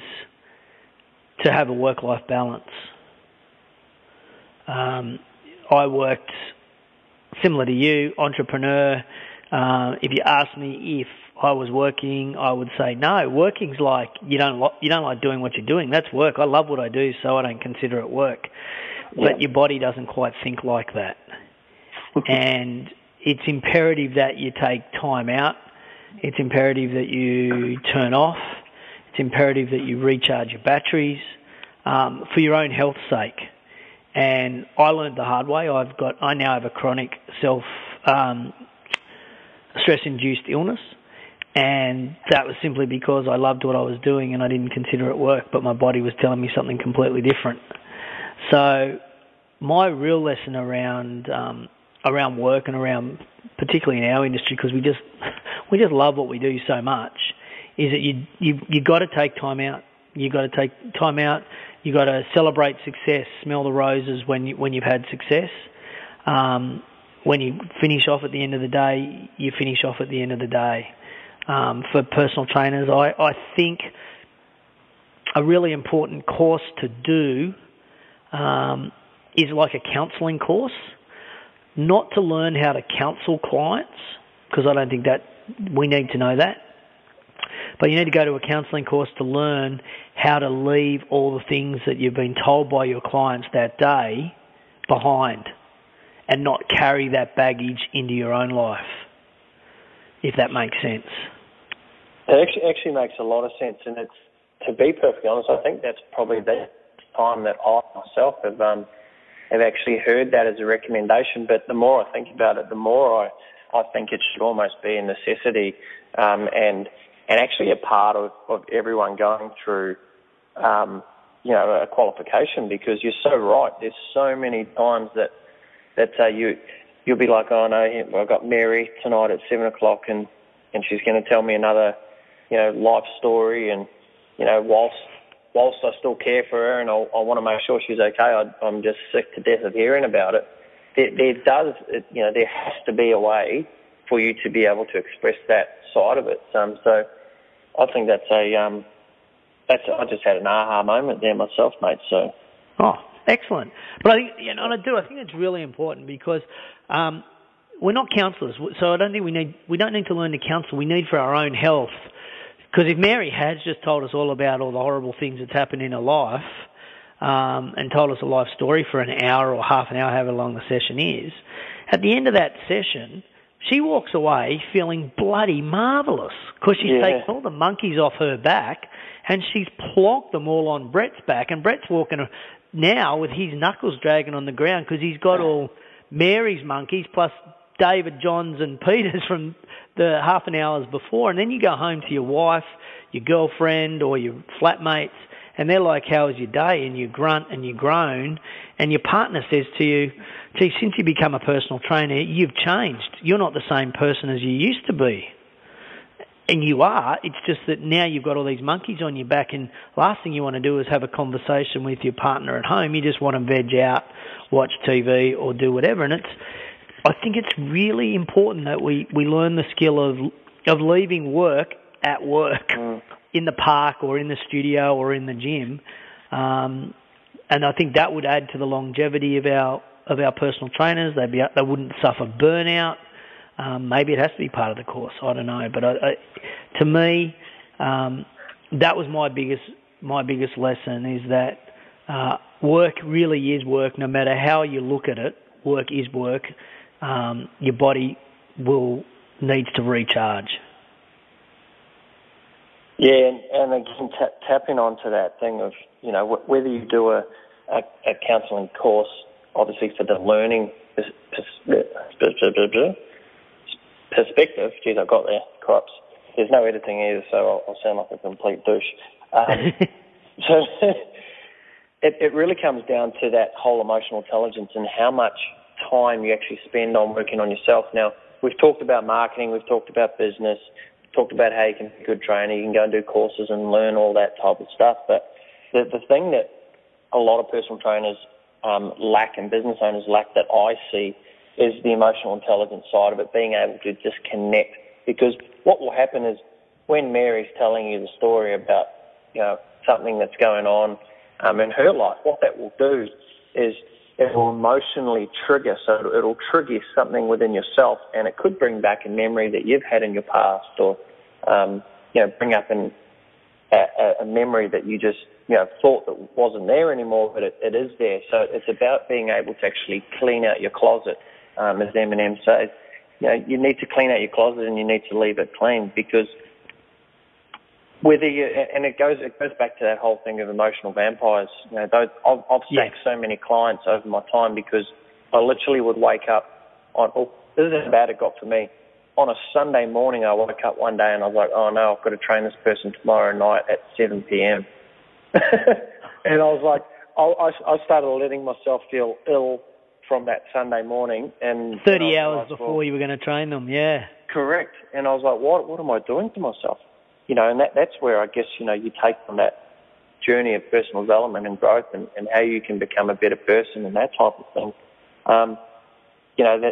to have a work-life balance. I worked, similar to you, entrepreneur. If you asked me if I was working, I would say no. Working's like you don't like doing what you're doing. That's work. I love what I do, so I don't consider it work. Yeah. But your body doesn't quite think like that. And it's imperative that you take time out. It's imperative that you turn off. It's imperative that you recharge your batteries for your own health's sake. And I learned the hard way. I now have a chronic stress-induced illness, and that was simply because I loved what I was doing and I didn't consider it work, but my body was telling me something completely different. So my real lesson around work and around, particularly in our industry, because we just love what we do so much, is that you got to take time out. You got to take time out. You got to celebrate success. Smell the roses when you've had success. When you finish off at the end of the day, you finish off at the end of the day. For personal trainers, I think a really important course to do is like a counselling course. Not to learn how to counsel clients, because I don't think that we need to know that. But you need to go to a counselling course to learn how to leave all the things that you've been told by your clients that day behind, and not carry that baggage into your own life, if that makes sense. It actually makes a lot of sense, and it's, to be perfectly honest, I think that's probably the time that I myself have actually heard that as a recommendation. But the more I think about it, the more I think it should almost be a necessity, and actually a part of everyone going through a qualification, because you're so right. There's so many times that you'll be like, oh no, I've got Mary tonight at 7:00, and she's going to tell me another life story, and whilst I still care for her and I want to make sure she's okay, I'm just sick to death of hearing about it. There has to be a way for you to be able to express that side of it. So I think that's I just had an aha moment there myself, mate. So. Oh, excellent. But I think, I think it's really important, because we're not counsellors, so I don't think we don't need to learn to counsel. We need for our own health. Because if Mary has just told us all about all the horrible things that's happened in her life, and told us a life story for an hour or half an hour, however long the session is, at the end of that session, she walks away feeling bloody marvellous, because she's taken all the monkeys off her back and she's plonked them all on Brett's back, and Brett's walking now with his knuckles dragging on the ground because he's got all Mary's monkeys plus David, John's and Peter's from the half an hours before. And then you go home to your wife, your girlfriend or your flatmates, and they're like, how was your day? And you grunt and you groan, and your partner says to you, gee, since you become a personal trainer, you've changed. You're not the same person as you used to be. And you are. It's just that now you've got all these monkeys on your back, and last thing you want to do is have a conversation with your partner at home. You just want to veg out, watch TV or do whatever. And I think it's really important that we learn the skill of leaving work at work, in the park or in the studio or in the gym. And I think that would add to the longevity of our personal trainers. They wouldn't suffer burnout. Maybe it has to be part of the course. I don't know. But to me, that was my biggest lesson, is that work really is work. No matter how you look at it, work is work. Your body needs to recharge. Yeah, and again, tapping onto that thing of, whether you do a counselling course, obviously for the learning perspective, there's no editing either, so I'll sound like a complete douche. So it really comes down to that whole emotional intelligence and how much time you actually spend on working on yourself. Now, we've talked about marketing, we've talked about business, we've talked about how you can be a good trainer, you can go and do courses and learn all that type of stuff. But the thing that a lot of personal trainers lack and business owners lack that I see is the emotional intelligence side of it, being able to disconnect. Because what will happen is when Mary's telling you the story about, you know, something that's going on in her life, what that will do is it will emotionally trigger. So it'll trigger something within yourself, and it could bring back a memory that you've had in your past, or bring up a memory that you just thought that wasn't there anymore, but it is there. So it's about being able to actually clean out your closet, as Eminem says. You need to clean out your closet and you need to leave it clean, because it goes back to that whole thing of emotional vampires. I've sacked so many clients over my time because I literally would wake up this is how bad it got for me. On a Sunday morning, I woke up one day and I was like, oh no, I've got to train this person tomorrow night at 7 p.m. And I was like, I started letting myself feel ill from that Sunday morning. And 30 hours before you were going to train them, yeah. Correct. And I was like, what am I doing to myself? And that's where I guess, you take on that journey of personal development and growth and how you can become a better person and that type of thing. That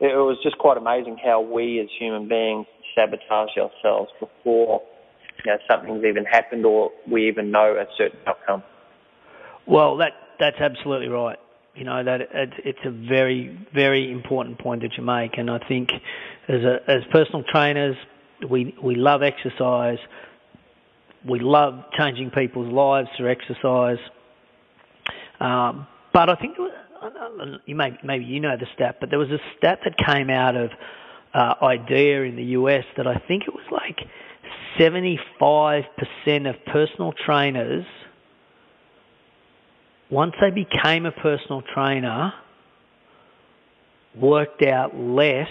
it was just quite amazing how we as human beings sabotage ourselves before something's even happened or we even know a certain outcome. Well, that's absolutely right. That it's a very, very important point that you make, and I think as personal trainers, we love exercise, we love changing people's lives through exercise. But I think maybe the stat, but there was a stat that came out of IDEA in the US that I think it was like 75% of personal trainers, once they became a personal trainer, worked out less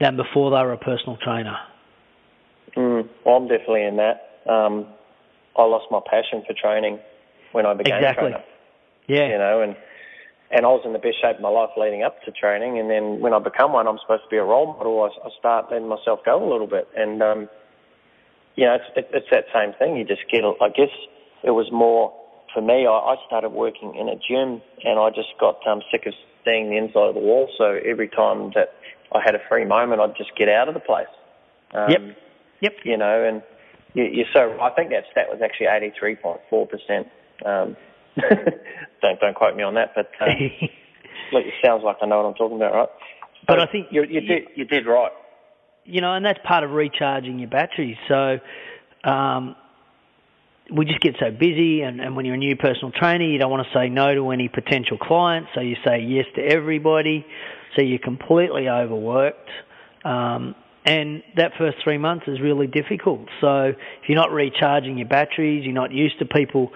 than before they were a personal trainer. Well, I'm definitely in that. I lost my passion for training when I became a trainer. Yeah. And I was in the best shape of my life leading up to training, and then when I become one, I'm supposed to be a role model. I start letting myself go a little bit, and it's that same thing. You just get. I guess it was more for me. I started working in a gym, and I just got sick of seeing the inside of the wall. So every time that I had a free moment, I'd just get out of the place. Yep. And you're so. I think that stat was actually 83.4%. Don't quote me on that, but look, it sounds like I know what I'm talking about, right? But I think you did right. And that's part of recharging your batteries. So we just get so busy, and when you're a new personal trainer, you don't want to say no to any potential clients, so you say yes to everybody. So you're completely overworked. And that first 3 months is really difficult. So if you're not recharging your batteries, you're not used to people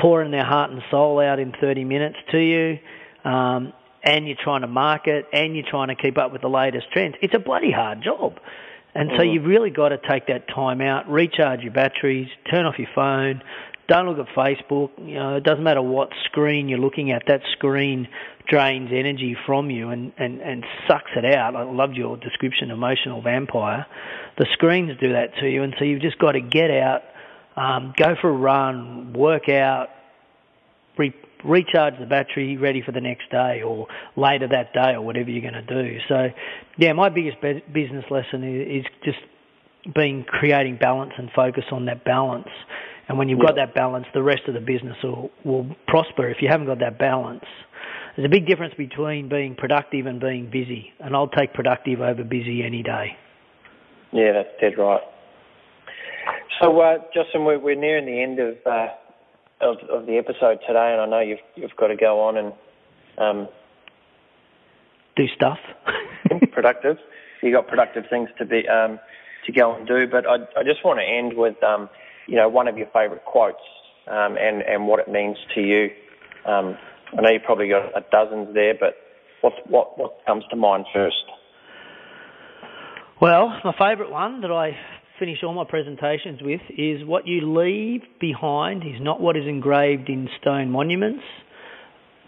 pouring their heart and soul out in 30 minutes to you, and you're trying to market, and you're trying to keep up with the latest trends. It's a bloody hard job. And so you've really got to take that time out, recharge your batteries, turn off your phone, don't look at Facebook. It doesn't matter what screen you're looking at, that screen drains energy from you and sucks it out. I loved your description, emotional vampire. The screens do that to you, and so you've just got to get out, go for a run, work out, recharge the battery, ready for the next day or later that day or whatever you're going to do. So, my biggest business lesson is just creating balance and focus on that balance. And when you've got that balance, the rest of the business will prosper. If you haven't got that balance, there's a big difference between being productive and being busy. And I'll take productive over busy any day. Yeah, that's dead right. So, Justin, we're nearing the end of the episode today, and I know you've got to go on and do stuff. Productive. You got productive things to go and do. But I just want to end with one of your favourite quotes and what it means to you. I know you probably got a dozen there, but what comes to mind first? Well, my favourite one that I finish all my presentations with is what you leave behind is not what is engraved in stone monuments,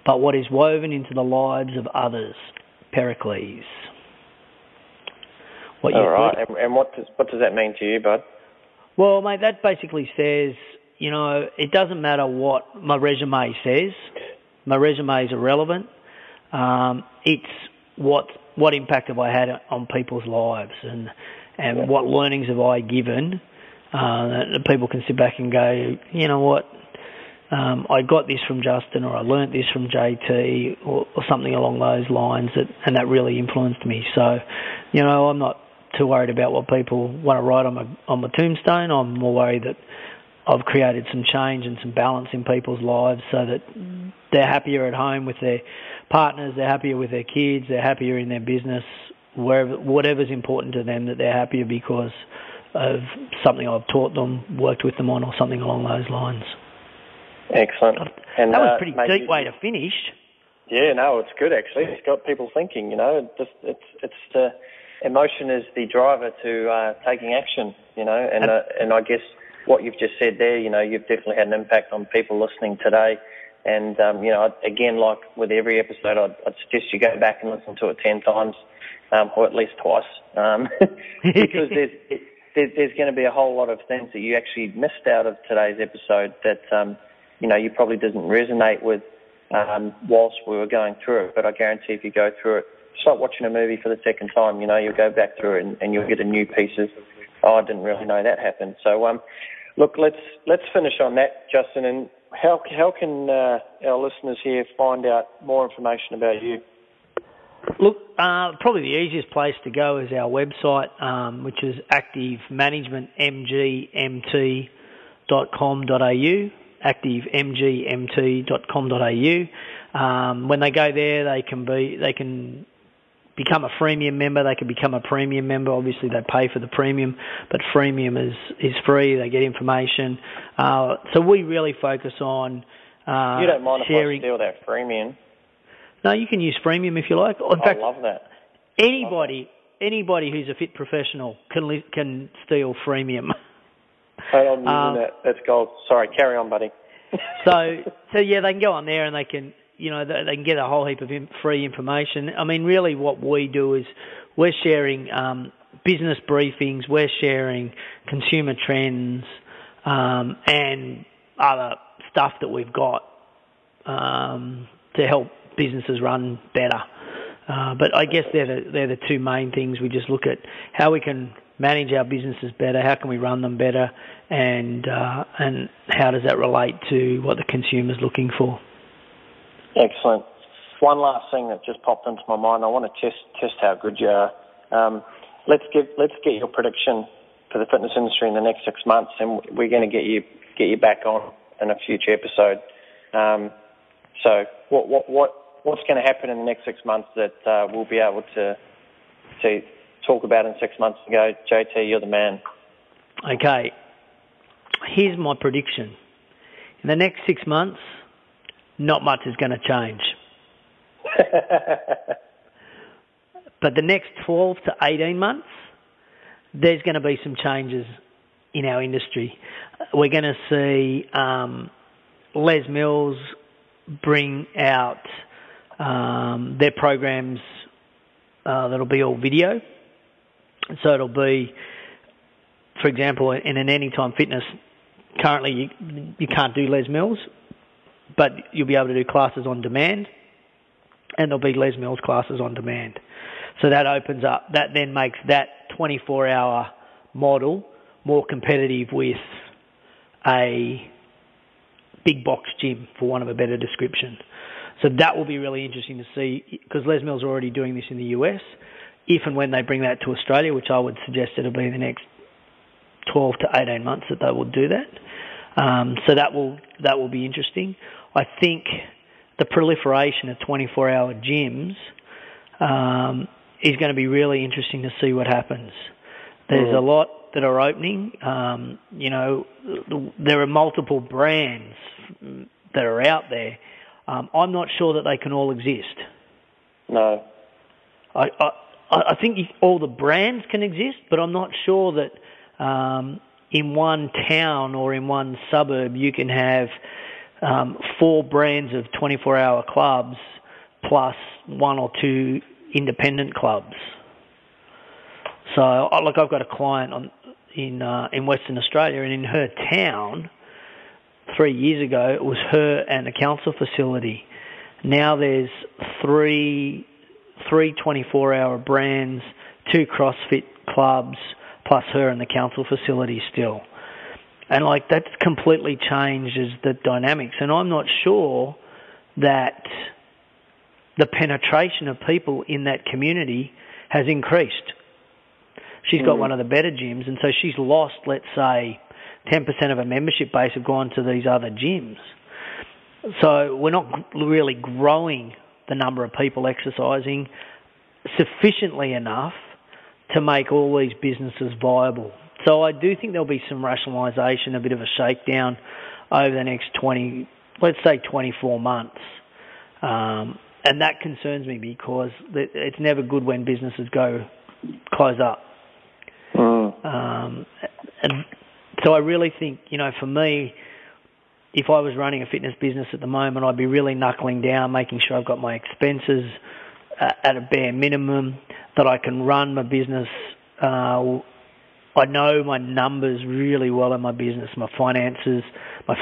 but what is woven into the lives of others. Pericles. All right. And what does that mean to you, bud? Well, mate, that basically says, you know, it doesn't matter what my resume says. My resume is irrelevant. It's what impact have I had on people's lives, and what learnings have I given that people can sit back and go, you know what, I got this from Justin, or I learnt this from JT, or something along those lines, and that really influenced me. So, you know, I'm not too worried about what people want to write on my tombstone. I'm more worried that I've created some change and some balance in people's lives so that they're happier at home with their partners, they're happier with their kids, they're happier in their business, wherever, whatever's important to them, that they're happier because of something I've taught them, worked with them on, or something along those lines. Excellent. And that was a pretty deep way to finish. Yeah, no, it's good actually. It's got people thinking, you know. It's emotion is the driver to taking action, you know. And I guess what you've just said there, you know, you've definitely had an impact on people listening today. And you know, again, like with every episode, I'd suggest you go back and listen to it 10 times, or at least twice, because there's going to be a whole lot of things that you actually missed out of today's episode that. You know, you probably didn't resonate with whilst we were going through it, but I guarantee if you go through it, it's like watching a movie for the second time. You know, you'll go back through it and you'll get a new piece of, oh, I didn't really know that happened. So, look, let's finish on that, Justin. And how can our listeners here find out more information about you? Look, probably the easiest place to go is our website, which is activemanagementmgmt.com.au. activemgmt.com.au. When they go there, they can become a freemium member. They can become a premium member. Obviously, they pay for the premium, but freemium is free. They get information. So we really focus on sharing. You don't mind if I steal that freemium? No, you can use freemium if you like. In fact, I love that. Anybody who's a fit professional can steal freemium. That's gold. Sorry, carry on, buddy. so yeah, they can go on there and they can get a whole heap of free information. I mean, really, what we do is we're sharing business briefings, we're sharing consumer trends, and other stuff that we've got to help businesses run better. But I guess they're the two main things. We just look at how we can manage our businesses better, how can we run them better, and how does that relate to what the consumer's looking for? Excellent. One last thing that just popped into my mind, I want to test how good you are. Let's get your prediction for the fitness industry in the next 6 months, and we're going to get you back on in a future episode. So what's going to happen in the next 6 months that we'll be able to talk about in 6 months ago? JT, you're the man. Okay, here's my prediction. In the next 6 months, not much is going to change. But the next 12 to 18 months, there's going to be some changes in our industry. We're going to see Les Mills bring out their programs that'll be all video. So it'll be, for example, in an Anytime Fitness, currently you can't do Les Mills, but you'll be able to do classes on demand, and there'll be Les Mills classes on demand. So that opens up, that then makes that 24-hour model more competitive with a big box gym, for want of a better description. So that will be really interesting to see, because Les Mills are already doing this in the US. If and when they bring that to Australia, which I would suggest it'll be in the next 12 to 18 months that they will do that. So that will be interesting. I think the proliferation of 24-hour gyms is going to be really interesting to see what happens. There's a lot that are opening. You know, there are multiple brands that are out there. I'm not sure that they can all exist. No. I think all the brands can exist, but I'm not sure that in one town or in one suburb, you can have 4 brands of 24-hour clubs plus 1 or 2 independent clubs. So, like, I've got a client in Western Australia, and in her town, 3 years ago, it was her and a council facility. Now there's 3 24-hour brands, 2 CrossFit clubs, plus her and the council facility still. And, like, that's completely changes the dynamics. And I'm not sure that the penetration of people in that community has increased. She's got one of the better gyms, and so she's lost, let's say, 10% of her membership base have gone to these other gyms. So we're not really growing the number of people exercising sufficiently enough to make all these businesses viable. So I do think there'll be some rationalisation, a bit of a shakedown over the next 24 months. And that concerns me, because it's never good when businesses go close up. And so I really think, for me, if I was running a fitness business at the moment, I'd be really knuckling down, making sure I've got my expenses at a bare minimum, that I can run my business. I know my numbers really well in my business, my financials, I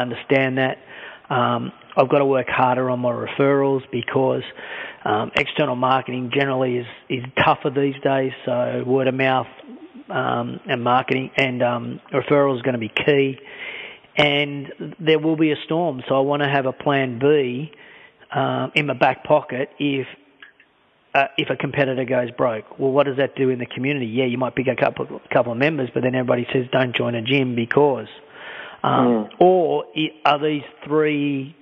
understand that. I've got to work harder on my referrals, because external marketing generally is tougher these days, so word of mouth and marketing and referrals is going to be key. And there will be a storm, so I want to have a plan B in my back pocket if a competitor goes broke. Well, what does that do in the community? Yeah, you might pick a couple of members, but then everybody says don't join a gym because. Or are these 3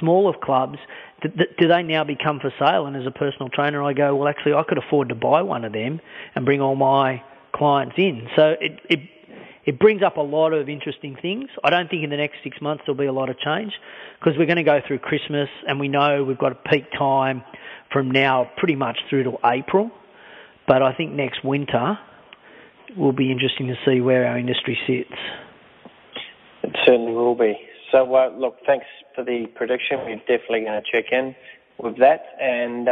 smaller clubs, do they now become for sale? And as a personal trainer, I go, well, actually, I could afford to buy one of them and bring all my clients in. So it brings up a lot of interesting things. I don't think in the next 6 months there'll be a lot of change, because we're going to go through Christmas, and we know we've got a peak time from now pretty much through to April. But I think next winter will be interesting to see where our industry sits. It certainly will be. So, look, thanks for the prediction. We're definitely going to check in with that. And,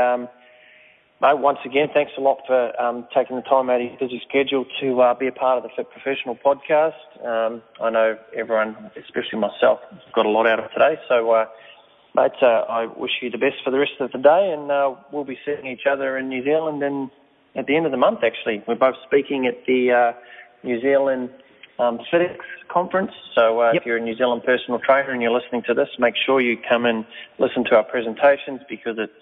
mate, once again, thanks a lot for taking the time out of your busy schedule to be a part of the Fit Professional Podcast. I know everyone, especially myself, got a lot out of today. So, mate, I wish you the best for the rest of the day, and we'll be seeing each other in New Zealand at the end of the month, actually. We're both speaking at the New Zealand FitX Conference. So yep. If you're a New Zealand personal trainer and you're listening to this, make sure you come and listen to our presentations, because it's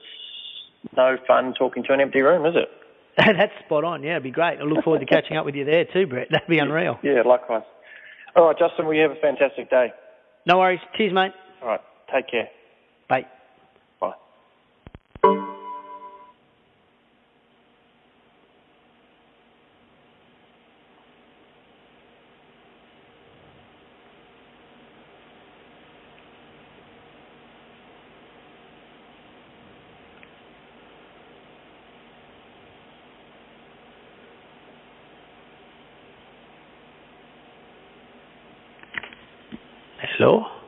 no fun talking to an empty room, is it? That's spot on. Yeah, it'd be great. I look forward to catching up with you there too, Brett. That'd be unreal. Yeah, likewise. All right, Justin, well, you have a fantastic day. No worries. Cheers, mate. All right, take care. Bye. Hello?